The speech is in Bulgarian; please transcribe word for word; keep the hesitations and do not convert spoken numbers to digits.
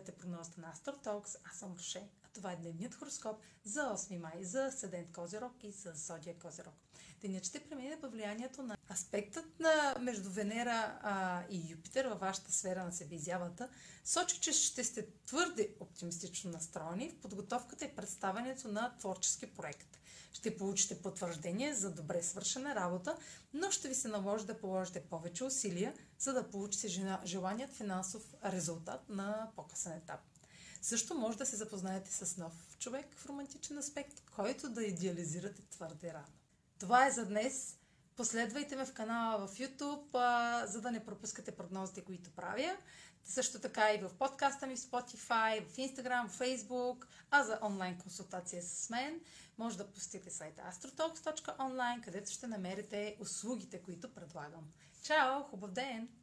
гледате прогнозата на Астро Толкс. Аз съм Рушен, а това е дневният хороскоп за осми май за Асцендент Козирог и за Зодия Козирог. Денят ще премине по влиянието на аспектът на между Венера а, и Юпитер във вашата сфера на себеизявата. Сочи, че ще сте твърде оптимистично настроени в подготовката и представянето на творчески проект. Ще получите потвърждение за добре свършена работа, но ще ви се наложи да положите повече усилия, за да получите желаният финансов резултат на по-късен етап. Също може да се запознаете с нов човек в романтичен аспект, който да идеализирате твърде рано. Това е за днес. Последвайте ме в канала в YouTube, а, за да не пропускате прогнозите, които правя. Също така и в подкаста ми в Spotify, в Instagram, в Facebook, а за онлайн консултация с мен може да посетите сайта astrotalks точка онлайн, където ще намерите услугите, които предлагам. Чао! Хубав ден!